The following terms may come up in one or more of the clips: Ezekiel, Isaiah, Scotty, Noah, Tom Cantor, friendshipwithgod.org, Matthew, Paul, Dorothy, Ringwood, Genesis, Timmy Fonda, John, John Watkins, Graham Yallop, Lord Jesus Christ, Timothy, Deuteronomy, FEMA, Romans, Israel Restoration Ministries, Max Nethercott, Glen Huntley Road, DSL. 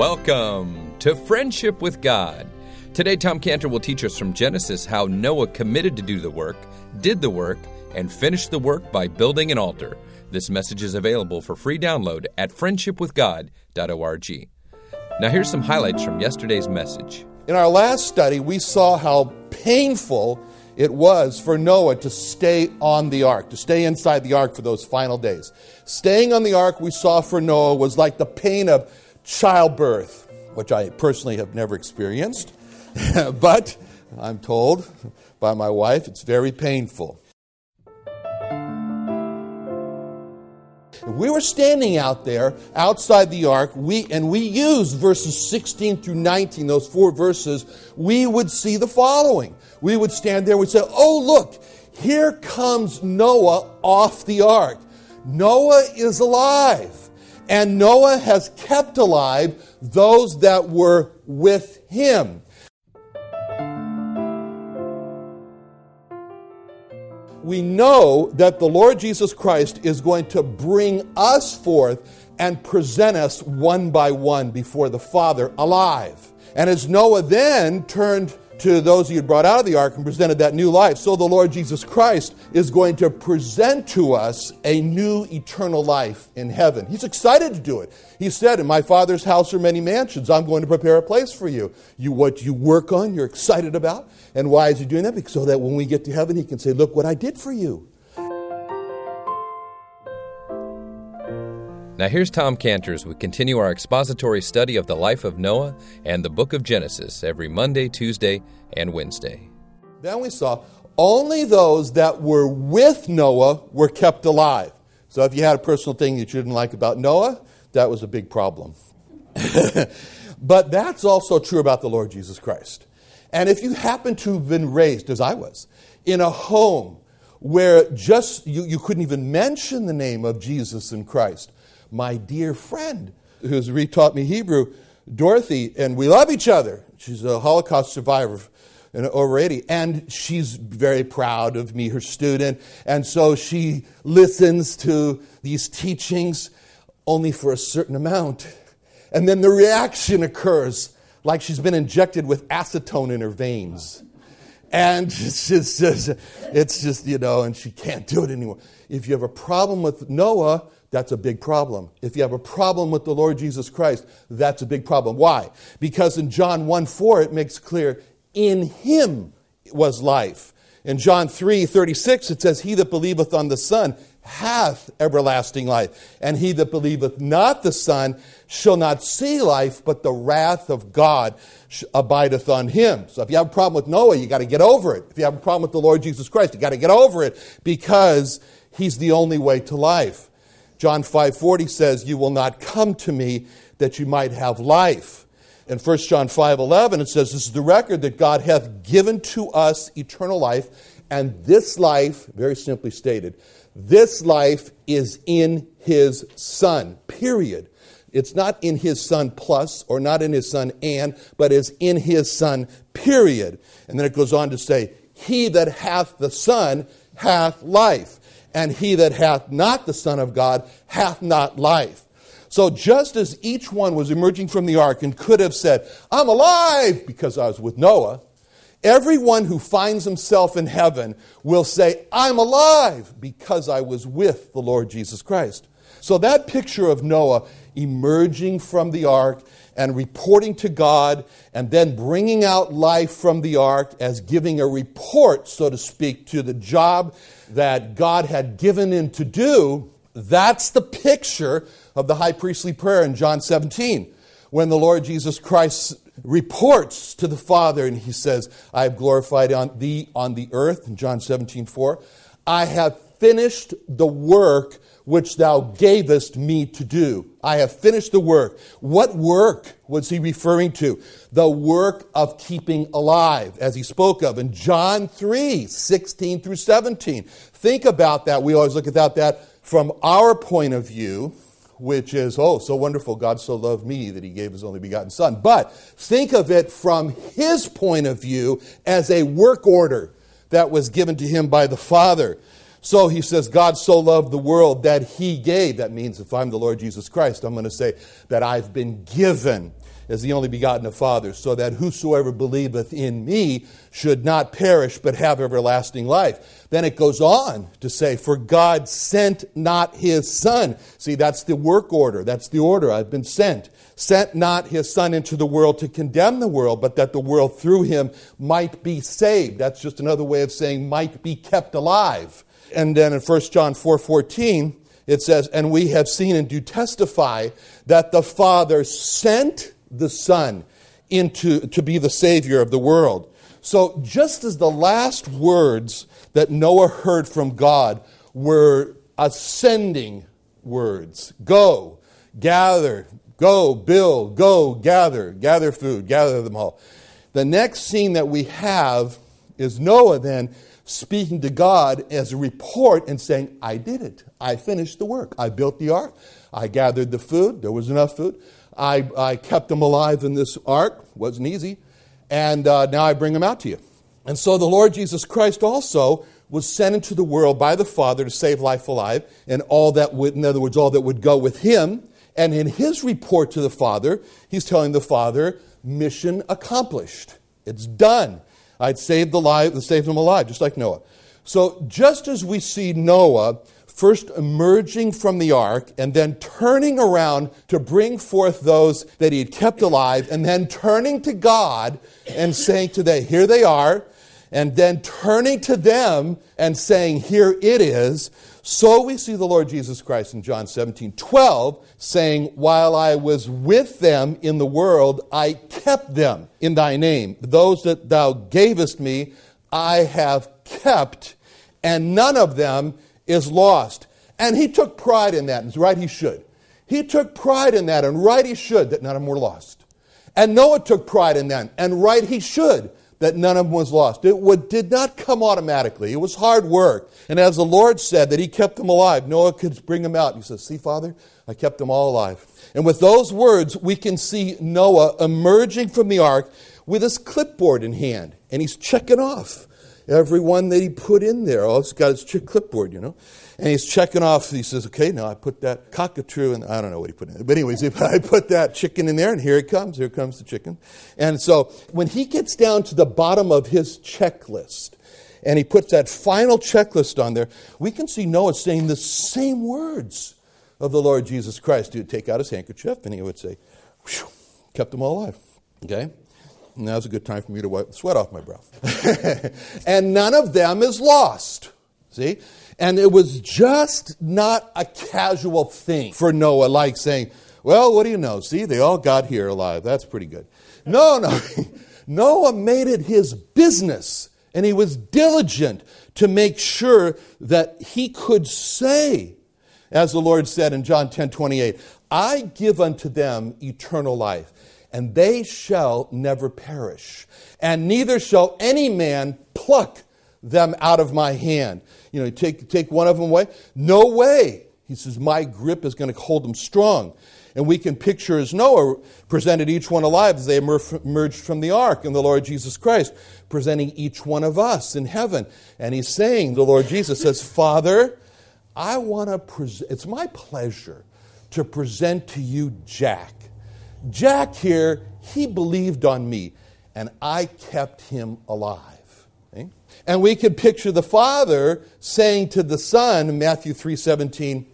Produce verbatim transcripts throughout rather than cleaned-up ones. Welcome to Friendship with God. Today, Tom Cantor will teach us from Genesis how Noah committed to do the work, did the work, and finished the work by building an altar. This message is available for free download at friendship with god dot org. Now, here's some highlights from yesterday's message. In our last study, we saw how painful it was for Noah to stay on the ark, to stay inside the ark for those final days. Staying on the ark, we saw for Noah, was like the pain of childbirth, which I personally have never experienced, but I'm told by my wife it's very painful. We were standing out there outside the ark, we and we used verses sixteen through nineteen, those four verses, we would see the following. We would stand there and we'd say, oh, look, here comes Noah off the ark. Noah is alive. And Noah has kept alive those that were with him. We know that the Lord Jesus Christ is going to bring us forth and present us one by one before the Father alive. And as Noah then turned to those he had brought out of the ark and presented that new life, so the Lord Jesus Christ is going to present to us a new eternal life in heaven. He's excited to do it. He said, in my Father's house are many mansions. I'm going to prepare a place for you. You what you work on, you're excited about. And why is he doing that? Because so that when we get to heaven, he can say, look what I did for you. Now here's Tom Cantor as we continue our expository study of the life of Noah and the book of Genesis every Monday, Tuesday, and Wednesday. Then we saw only those that were with Noah were kept alive. So if you had a personal thing that you didn't like about Noah, that was a big problem. But that's also true about the Lord Jesus Christ. And if you happen to have been raised, as I was, in a home where just you, you couldn't even mention the name of Jesus and Christ, my dear friend who's retaught me Hebrew, Dorothy, and we love each other. She's a Holocaust survivor and over eighty, and she's very proud of me, her student, and so she listens to these teachings only for a certain amount. And then the reaction occurs like she's been injected with acetone in her veins. And it's just, it's just, you know, and she can't do it anymore. If you have a problem with Noah, that's a big problem. If you have a problem with the Lord Jesus Christ, that's a big problem. Why? Because in John one four, it makes clear, in him was life. In John three thirty-six, it says, he that believeth on the Son hath everlasting life, and he that believeth not the Son shall not see life, but the wrath of God abideth on him. So if you have a problem with Noah, you got to get over it. If you have a problem with the Lord Jesus Christ, you got to get over it, because he's the only way to life. John five forty says, you will not come to me that you might have life. In First John five eleven, it says, this is the record that God hath given to us eternal life, and this life, very simply stated, this life is in his Son, period. It's not in his Son plus, or not in his Son and, but is in his Son, period. And then it goes on to say, he that hath the Son hath life. And he that hath not the Son of God hath not life. So just as each one was emerging from the ark and could have said, I'm alive because I was with Noah, everyone who finds himself in heaven will say, I'm alive because I was with the Lord Jesus Christ. So that picture of Noah emerging from the ark and reporting to God and then bringing out life from the ark as giving a report, so to speak, to the job that God had given him to do, that's the picture of the high priestly prayer in John seventeen, when the Lord Jesus Christ reports to the Father and he says, I have glorified on thee on the earth, in John seventeen four, I have finished the work which thou gavest me to do. I have finished the work. What work was he referring to? The work of keeping alive, as he spoke of in John three sixteen through seventeen. Think about that. We always look at that from our point of view, which is, oh, so wonderful, God so loved me that he gave his only begotten Son. But think of it from his point of view as a work order that was given to him by the Father. So he says, God so loved the world that he gave. That means if I'm the Lord Jesus Christ, I'm going to say that I've been given as the only begotten of fathers, so that whosoever believeth in me should not perish, but have everlasting life. Then it goes on to say, for God sent not his son. See, that's the work order. That's the order. I've been sent. Sent not his son into the world to condemn the world, but that the world through him might be saved. That's just another way of saying might be kept alive. And then in First John four fourteen, it says, and we have seen and do testify that the Father sent the Son into to be the Savior of the world. So just as the last words that Noah heard from God were ascending words, go, gather, go, build, go, gather, gather food, gather them all. The next scene that we have is Noah then speaking to God as a report and saying, I did it. I finished the work. I built the ark. I gathered the food. There was enough food. I, I kept them alive in this ark. Wasn't easy. And uh, now I bring them out to you. And so the Lord Jesus Christ also was sent into the world by the Father to save life alive, and all that would, in other words, all that would go with him. And in his report to the Father, he's telling the Father, mission accomplished. It's done. I'd saved the life, saved them alive, just like Noah. So just as we see Noah first emerging from the ark and then turning around to bring forth those that he had kept alive, and then turning to God and saying to them, here they are, and then turning to them and saying, here it is. So we see the Lord Jesus Christ in John seventeen twelve saying, while I was with them in the world, I kept them in thy name. Those that thou gavest me, I have kept, and none of them is lost. And he took pride in that, and right he should. He took pride in that, and right he should, that none of them were lost. And Noah took pride in that, and right he should, that none of them was lost. It would, did not come automatically. It was hard work. And as the Lord said that he kept them alive, Noah could bring them out. He says, see, Father, I kept them all alive. And with those words, we can see Noah emerging from the ark with his clipboard in hand. And he's checking off everyone that he put in there. Oh, he's got his clipboard, you know. And he's checking off. He says, okay, now I put that cockatoo in. I don't know what he put in there. But anyways, I put that chicken in there, and here it comes. Here comes the chicken. And so when he gets down to the bottom of his checklist, and he puts that final checklist on there, we can see Noah saying the same words of the Lord Jesus Christ. He would take out his handkerchief, and he would say, whew, kept them all alive. Okay? Now's a good time for me to wipe the sweat off my brow. And none of them is lost. See? And it was just not a casual thing for Noah, like saying, well, what do you know? See, they all got here alive. That's pretty good. No, no. Noah made it his business, and he was diligent to make sure that he could say, as the Lord said in John ten twenty-eight, I give unto them eternal life, and they shall never perish, and neither shall any man pluck them out of my hand. You know, take take one of them away. No way. He says, my grip is going to hold them strong. And we can picture as Noah presented each one alive as they emerged from the ark, and the Lord Jesus Christ presenting each one of us in heaven. And he's saying, the Lord Jesus says, Father, I want to present, it's my pleasure to present to you Jack. Jack here, he believed on me, and I kept him alive. Okay? And we can picture the Father saying to the Son, Matthew three seventeen,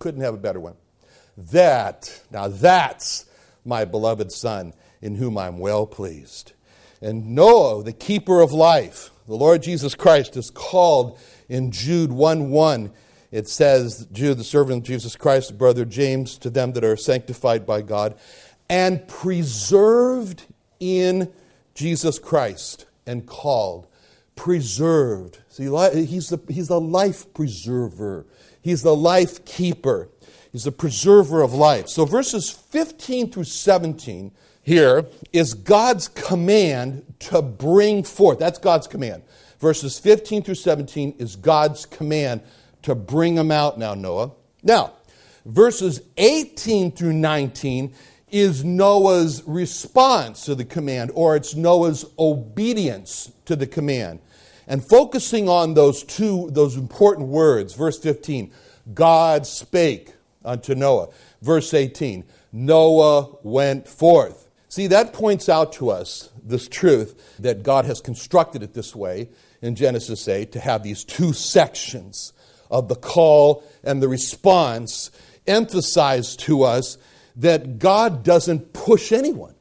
couldn't have a better one. That, now that's my beloved Son, in whom I'm well pleased. And Noah, the keeper of life, the Lord Jesus Christ, is called in Jude one one. It says, Jude, the servant of Jesus Christ, brother James, to them that are sanctified by God, and preserved in Jesus Christ, and called, preserved. See, he's the, he's the life preserver. He's the life keeper. He's the preserver of life. So verses fifteen through seventeen here is God's command to bring forth. That's God's command. Verses fifteen through seventeen is God's command to bring them out now, Noah. Now, verses eighteen through nineteen is Noah's response to the command, or it's Noah's obedience to the command. And focusing on those two, those important words, verse fifteen, God spake unto Noah. Verse eighteen, Noah went forth. See, that points out to us this truth that God has constructed it this way in Genesis eight, to have these two sections of the call and the response, emphasize to us that God doesn't push anyone.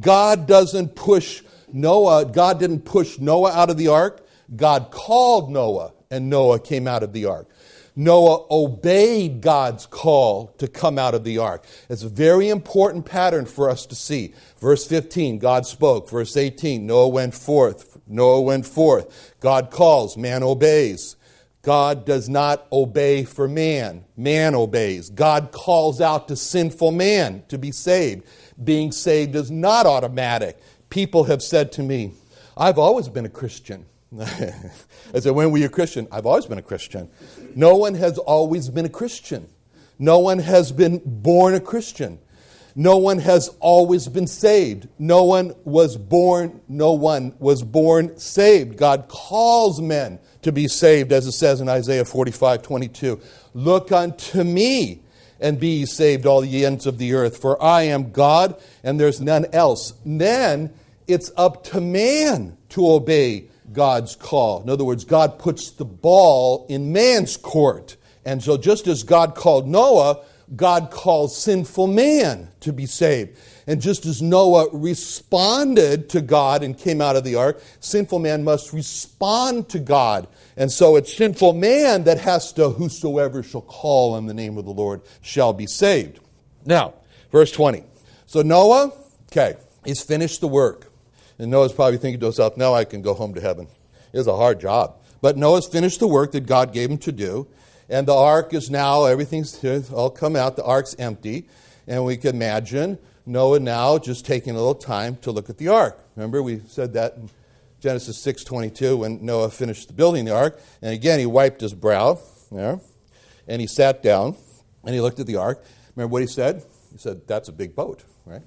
God doesn't push Noah. God didn't push Noah out of the ark. God called Noah, and Noah came out of the ark. Noah obeyed God's call to come out of the ark. It's a very important pattern for us to see. Verse fifteen, God spoke. Verse eighteen, Noah went forth. Noah went forth. God calls, man obeys. God does not obey for man. Man obeys. God calls out to sinful man to be saved. Being saved is not automatic. People have said to me, I've always been a Christian. I said, when were you a Christian? I've always been a Christian. No one has always been a Christian. No one has been born a Christian. No one has always been saved. No one was born, no one was born saved. God calls men to be saved, as it says in Isaiah forty-five twenty-two. Look unto me and be ye saved, all ye ends of the earth, for I am God and there's none else. Then it's up to man to obey God's call. In other words, God puts the ball in man's court. And so just as God called Noah, God calls sinful man to be saved. And just as Noah responded to God and came out of the ark, sinful man must respond to God. And so it's sinful man that has to, whosoever shall call on the name of the Lord shall be saved. Now, verse twenty. So Noah, okay, he's finished the work. And Noah's probably thinking to himself, now I can go home to heaven. It's a hard job. But Noah's finished the work that God gave him to do. And the ark is now, everything's all come out. The ark's empty. And we can imagine Noah now just taking a little time to look at the ark. Remember, we said that in Genesis six twenty-two when Noah finished building the ark. And again, he wiped his brow. Yeah, and he sat down and he looked at the ark. Remember what he said? He said, that's a big boat, right?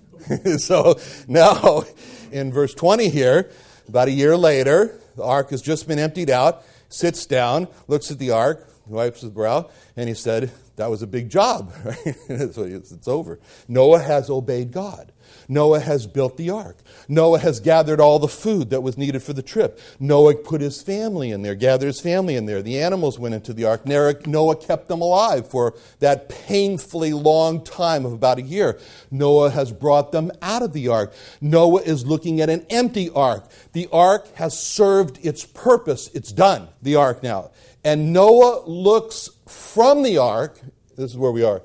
So now in verse twenty here, about a year later, the ark has just been emptied out, sits down, looks at the ark, wipes his brow, and he said, that was a big job, right? So it's over. Noah has obeyed God. Noah has built the ark. Noah has gathered all the food that was needed for the trip. Noah put his family in there, gathered his family in there. The animals went into the ark. Noah kept them alive for that painfully long time of about a year. Noah has brought them out of the ark. Noah is looking at an empty ark. The ark has served its purpose. It's done, the ark now. And Noah looks from the ark. This is where we are.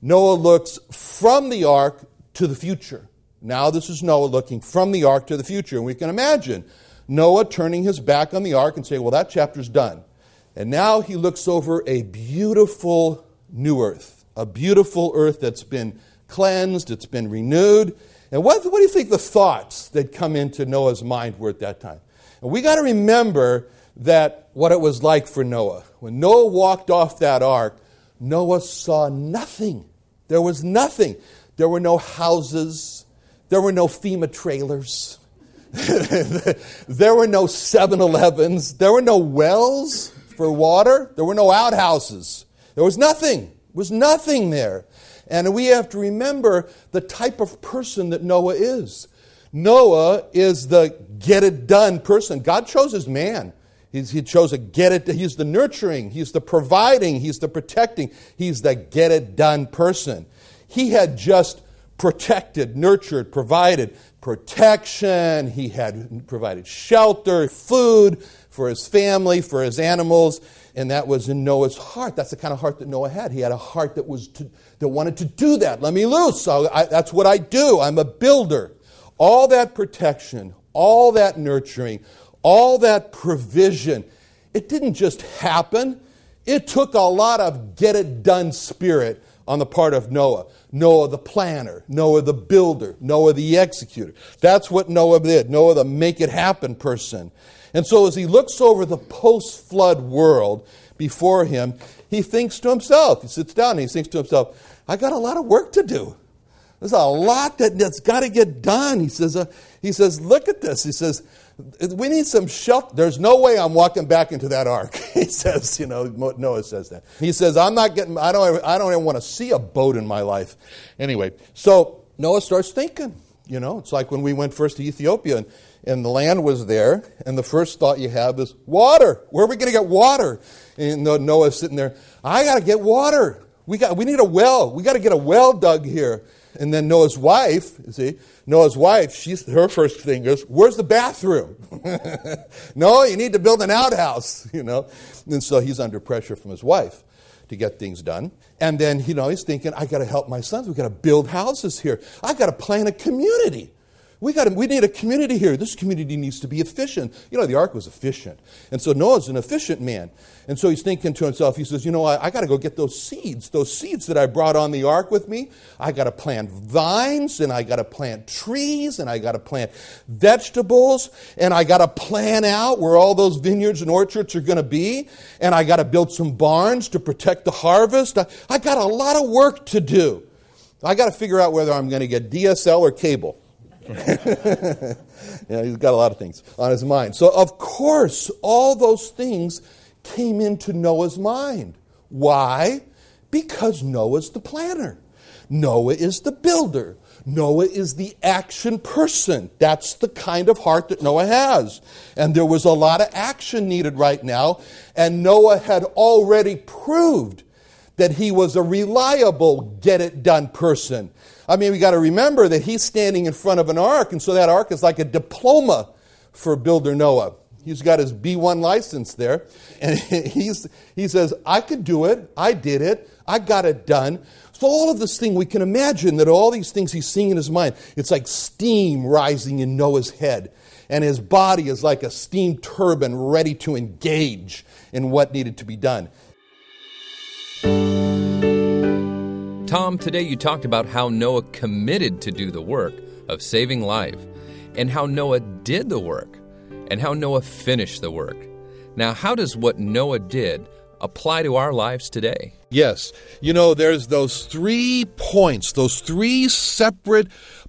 Noah looks from the ark to the future. Now this is Noah looking from the ark to the future. And we can imagine Noah turning his back on the ark and saying, well, that chapter's done. And now he looks over a beautiful new earth, a beautiful earth that's been cleansed, it's been renewed. And what, what do you think the thoughts that come into Noah's mind were at that time? And we got to remember that what it was like for Noah. When Noah walked off that ark, Noah saw nothing. There was nothing. There were no houses. There were no FEMA trailers. There were no seven elevens. There were no wells for water. There were no outhouses. There was nothing. There was nothing there. And we have to remember the type of person that Noah is. Noah is the get-it-done person. God chose his man. He's, he chose a get it. He's the nurturing. He's the providing. He's the protecting. He's the get-it-done person. He had just protected, nurtured, provided protection. He had provided shelter, food for his family, for his animals. And that was in Noah's heart. That's the kind of heart that Noah had. He had a heart that was to, that wanted to do that. Let me loose. So I, that's what I do. I'm a builder. All that protection, all that nurturing, all that provision, it didn't just happen. It took a lot of get-it-done spirit on the part of Noah. Noah the planner, Noah the builder, Noah the executor. That's what Noah did, Noah the make-it-happen person. And so as he looks over the post-flood world before him, he thinks to himself, he sits down and he thinks to himself, I got a lot of work to do. There's a lot that, that's got to get done. He says, uh, he says, look at this. He says, We need some shelter. There's no way I'm walking back into that ark. He says, you know, Noah says that. He says, I'm not getting, I don't, I don't even want to see a boat in my life. Anyway, so Noah starts thinking, you know, it's like when we went first to Ethiopia and, and the land was there, and the first thought you have is water. Where are we going to get water? And Noah's sitting there, I got to get water. We got, we need a well. We got to get a well dug here. And then Noah's wife, you see, Noah's wife, she's, her first thing is, where's the bathroom? No, you need to build an outhouse, you know. And so he's under pressure from his wife to get things done. And then, you know, he's thinking, I got to help my sons. We've got to build houses here. I got to plan a community. We got to, we need a community here. This community needs to be efficient. You know, the ark was efficient. And so Noah's an efficient man. And so he's thinking to himself, he says, you know, I, I got to go get those seeds, those seeds that I brought on the ark with me. I got to plant vines, and I got to plant trees, and I got to plant vegetables, and I got to plan out where all those vineyards and orchards are going to be, and I got to build some barns to protect the harvest. I, I got a lot of work to do. I got to figure out whether I'm going to get D S L or cable. Yeah, he's got a lot of things on his mind. So, of course, all those things came into Noah's mind. Why? Because Noah's the planner. Noah is the builder. Noah is the action person. That's the kind of heart that Noah has. And there was a lot of action needed right now. And Noah had already proved that he was a reliable, get-it-done person. I mean, we got to remember that he's standing in front of an ark, and so that ark is like a diploma for builder Noah. He's got his B one license there, and he's he says, I could do it, I did it, I got it done. So all of this thing, we can imagine that all these things he's seeing in his mind, it's like steam rising in Noah's head, and his body is like a steam turbine ready to engage in what needed to be done. Tom, today you talked about how Noah committed to do the work of saving life, and how Noah did the work, and how Noah finished the work. Now, how does what Noah did apply to our lives today? Yes. You know, there's those three points, those three separate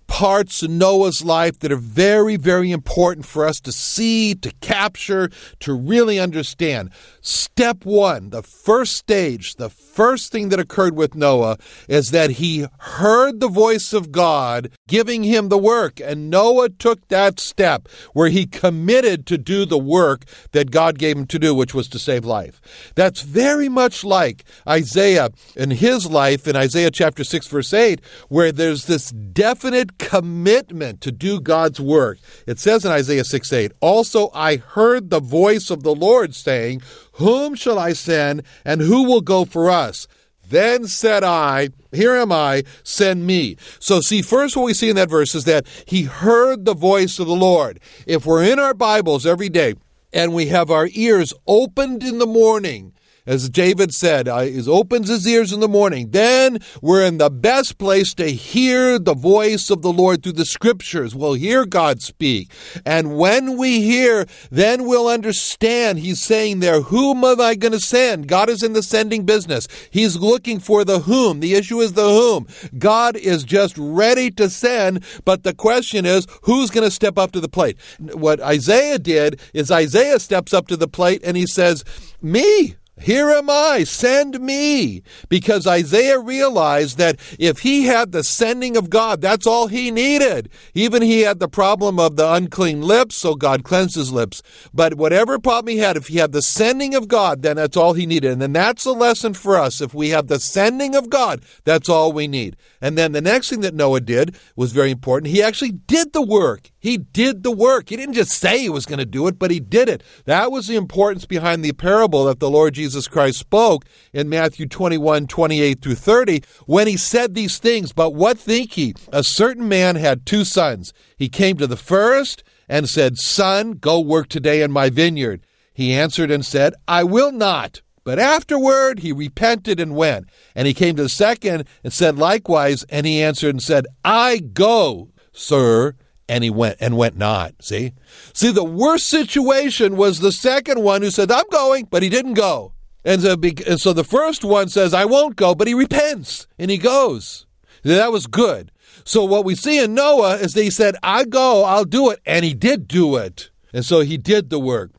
parts of Noah's life that are very, very important for us to see, to capture, to really understand. Step one, the first stage, the first thing that occurred with Noah is that he heard the voice of God giving him the work, and Noah took that step where he committed to do the work that God gave him to do, which was to save life. That's very much like Isaiah in his life in Isaiah chapter six, verse eight, where there's this definite commitment to do God's work. It says in Isaiah six eight, also I heard the voice of the Lord saying, whom shall I send, and who will go for us? Then said I, here am I, send me. So see, first what we see in that verse is that he heard the voice of the Lord. If we're in our Bibles every day and we have our ears opened in the morning, as David said, he opens his ears in the morning. Then we're in the best place to hear the voice of the Lord through the Scriptures. We'll hear God speak. And when we hear, then we'll understand. He's saying there, whom am I going to send? God is in the sending business. He's looking for the whom. The issue is the whom. God is just ready to send, but the question is, who's going to step up to the plate? What Isaiah did is Isaiah steps up to the plate and he says, me. Here am I, send me. Because Isaiah realized that if he had the sending of God, that's all he needed. Even he had the problem of the unclean lips, so God cleansed his lips. But whatever problem he had, if he had the sending of God, then that's all he needed. And then that's the lesson for us. If we have the sending of God, that's all we need. And then the next thing that Noah did was very important. He actually did the work. He did the work. He didn't just say he was going to do it, but he did it. That was the importance behind the parable that the Lord Jesus Christ spoke in Matthew twenty-one, twenty-eight through thirty, when he said these things. But what think ye? A certain man had two sons. He came to the first and said, Son, go work today in my vineyard. He answered and said, I will not. But afterward he repented and went. And he came to the second and said likewise. And he answered and said, I go, sir. And he went and went not. See? See, the worst situation was the second one who said, I'm going, but he didn't go. And so, and so the first one says, I won't go, but he repents and he goes. That was good. So what we see in Noah is that he said, I go, I'll do it. And he did do it. And so he did the work.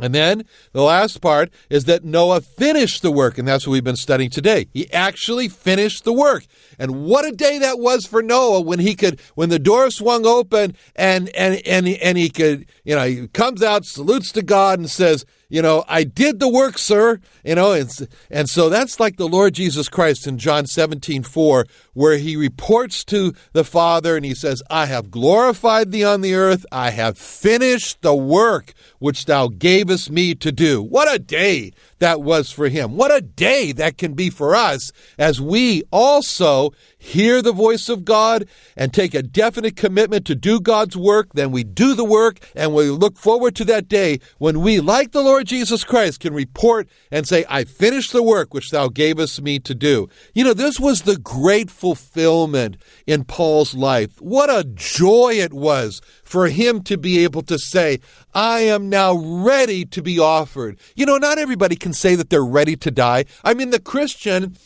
And then the last part is that Noah finished the work, and that's what we've been studying today. He actually finished the work. And what a day that was for Noah when he could, when the door swung open and and and, and he could, you know, he comes out, salutes to God and says, you know, I did the work, sir. You know, and, and so that's like the Lord Jesus Christ in John seventeen four, where he reports to the Father and he says, I have glorified thee on the earth. I have finished the work which thou gavest me to do. What a day that was for him. What a day that can be for us as we also hear the voice of God and take a definite commitment to do God's work. Then we do the work and we look forward to that day when we, like the Lord Jesus Christ, can report and say, I finished the work which thou gavest me to do. You know, this was the great fulfillment in Paul's life. What a joy it was for him to be able to say, I am now ready to be offered. You know, not everybody can say that they're ready to die. I mean, the Christian,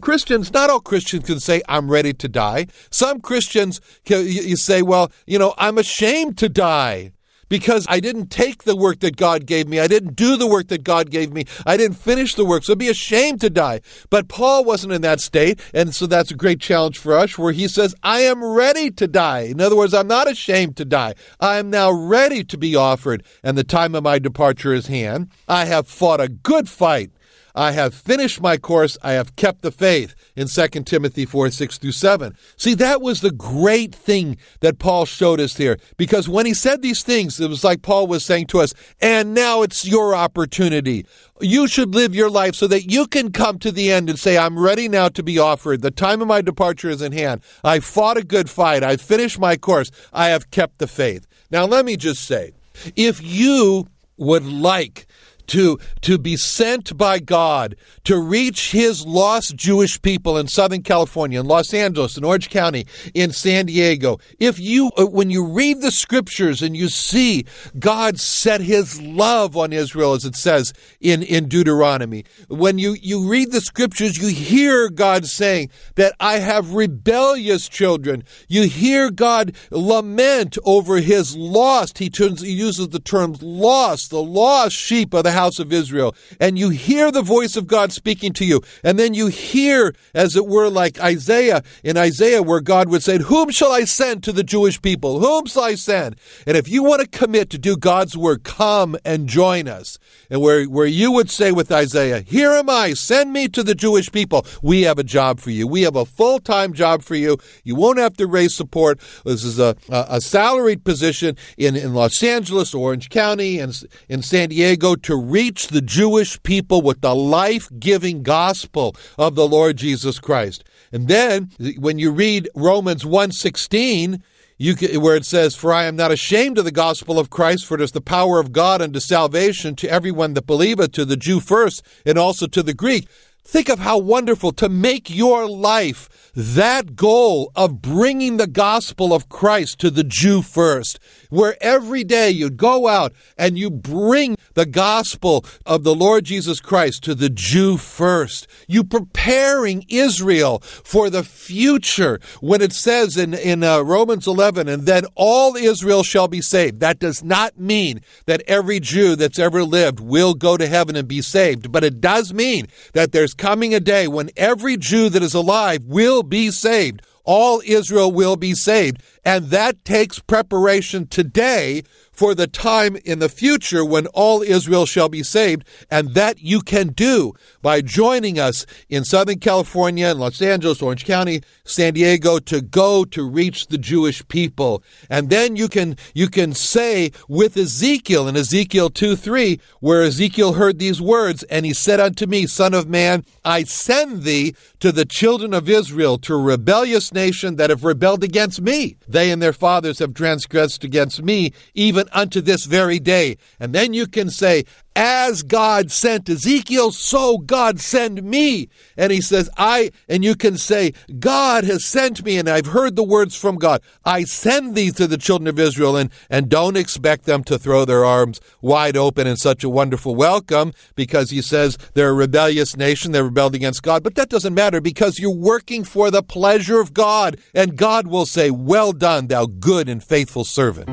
Christians, not all Christians can say, I'm ready to die. Some Christians, can, you say, well, you know, I'm ashamed to die because I didn't take the work that God gave me. I didn't do the work that God gave me. I didn't finish the work, so it'd be ashamed to die. But Paul wasn't in that state, and so that's a great challenge for us where he says, I am ready to die. In other words, I'm not ashamed to die. I am now ready to be offered, and the time of my departure is at hand. I have fought a good fight. I have finished my course. I have kept the faith in Second Timothy four, six through seven. See, that was the great thing that Paul showed us here, because when he said these things, it was like Paul was saying to us, and now it's your opportunity. You should live your life so that you can come to the end and say, I'm ready now to be offered. The time of my departure is at hand. I fought a good fight. I finished my course. I have kept the faith. Now, let me just say, if you would like to to be sent by God to reach his lost Jewish people in Southern California, in Los Angeles, in Orange County, in San Diego. If you, when you read the scriptures and you see God set his love on Israel, as it says in, in Deuteronomy, when you, you read the scriptures, you hear God saying that I have rebellious children. You hear God lament over his lost. He, turns, he uses the term lost, the lost sheep of the house. house of Israel, and you hear the voice of God speaking to you, and then you hear, as it were, like Isaiah, in Isaiah, where God would say, whom shall I send to the Jewish people? Whom shall I send? And if you want to commit to do God's work, come and join us. And where, where you would say with Isaiah, here am I, send me to the Jewish people. We have a job for you. We have a full-time job for you. You won't have to raise support. This is a, a, a salaried position in, in Los Angeles, Orange County, and in San Diego to reach the Jewish people with the life-giving gospel of the Lord Jesus Christ. And then when you read Romans one sixteen, you can, where it says, for I am not ashamed of the gospel of Christ, for it is the power of God unto salvation to everyone that believeth, to the Jew first, and also to the Greek. Think of how wonderful to make your life that goal of bringing the gospel of Christ to the Jew first, where every day you go out and you bring the gospel of the Lord Jesus Christ to the Jew first. You preparing Israel for the future when it says in, in uh, Romans eleven, and then all Israel shall be saved. That does not mean that every Jew that's ever lived will go to heaven and be saved, but it does mean that there's coming a day when every Jew that is alive will be saved. All Israel will be saved. And that takes preparation today for the time in the future when all Israel shall be saved. And that you can do by joining us in Southern California, in Los Angeles, Orange County, San Diego, to go to reach the Jewish people. And then you can you can say with Ezekiel, in Ezekiel two three, where Ezekiel heard these words, and he said unto me, Son of man, I send thee to the children of Israel, to a rebellious nation that have rebelled against me. They and their fathers have transgressed against me, even unto this very day. And then you can say, as God sent Ezekiel, so God send me. And he says, I, and you can say, God has sent me, and I've heard the words from God. I send thee to the children of Israel, and, and don't expect them to throw their arms wide open in such a wonderful welcome, because he says they're a rebellious nation, they rebelled against God. But that doesn't matter, because you're working for the pleasure of God, and God will say, well done, thou good and faithful servant.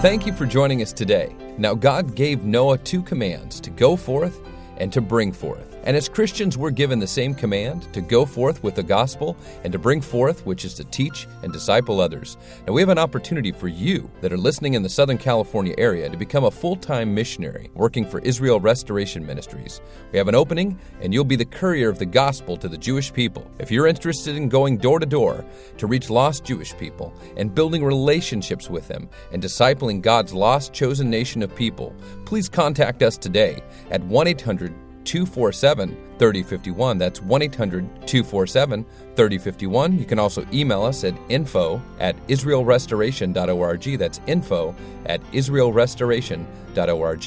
Thank you for joining us today. Now, God gave Noah two commands, to go forth and to bring forth. And as Christians, we're given the same command, to go forth with the gospel and to bring forth, which is to teach and disciple others. Now, we have an opportunity for you that are listening in the Southern California area to become a full-time missionary working for Israel Restoration Ministries. We have an opening, and you'll be the courier of the gospel to the Jewish people. If you're interested in going door-to-door to reach lost Jewish people and building relationships with them and discipling God's lost, chosen nation of people, please contact us today at one eight hundred two four seven three oh five one. That's one eight hundred two four seven three oh five one. You can also email us at info at israel restoration dot org. That's info at israel restoration dot org.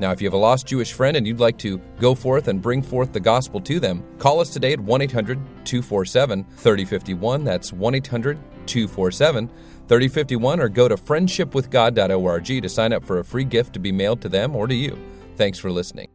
Now, if you have a lost Jewish friend and you'd like to go forth and bring forth the gospel to them, call us today at one eight hundred two four seven three oh five one. That's one eight hundred two four seven three oh five one, or go to friendship with god dot org to sign up for a free gift to be mailed to them or to you. Thanks for listening.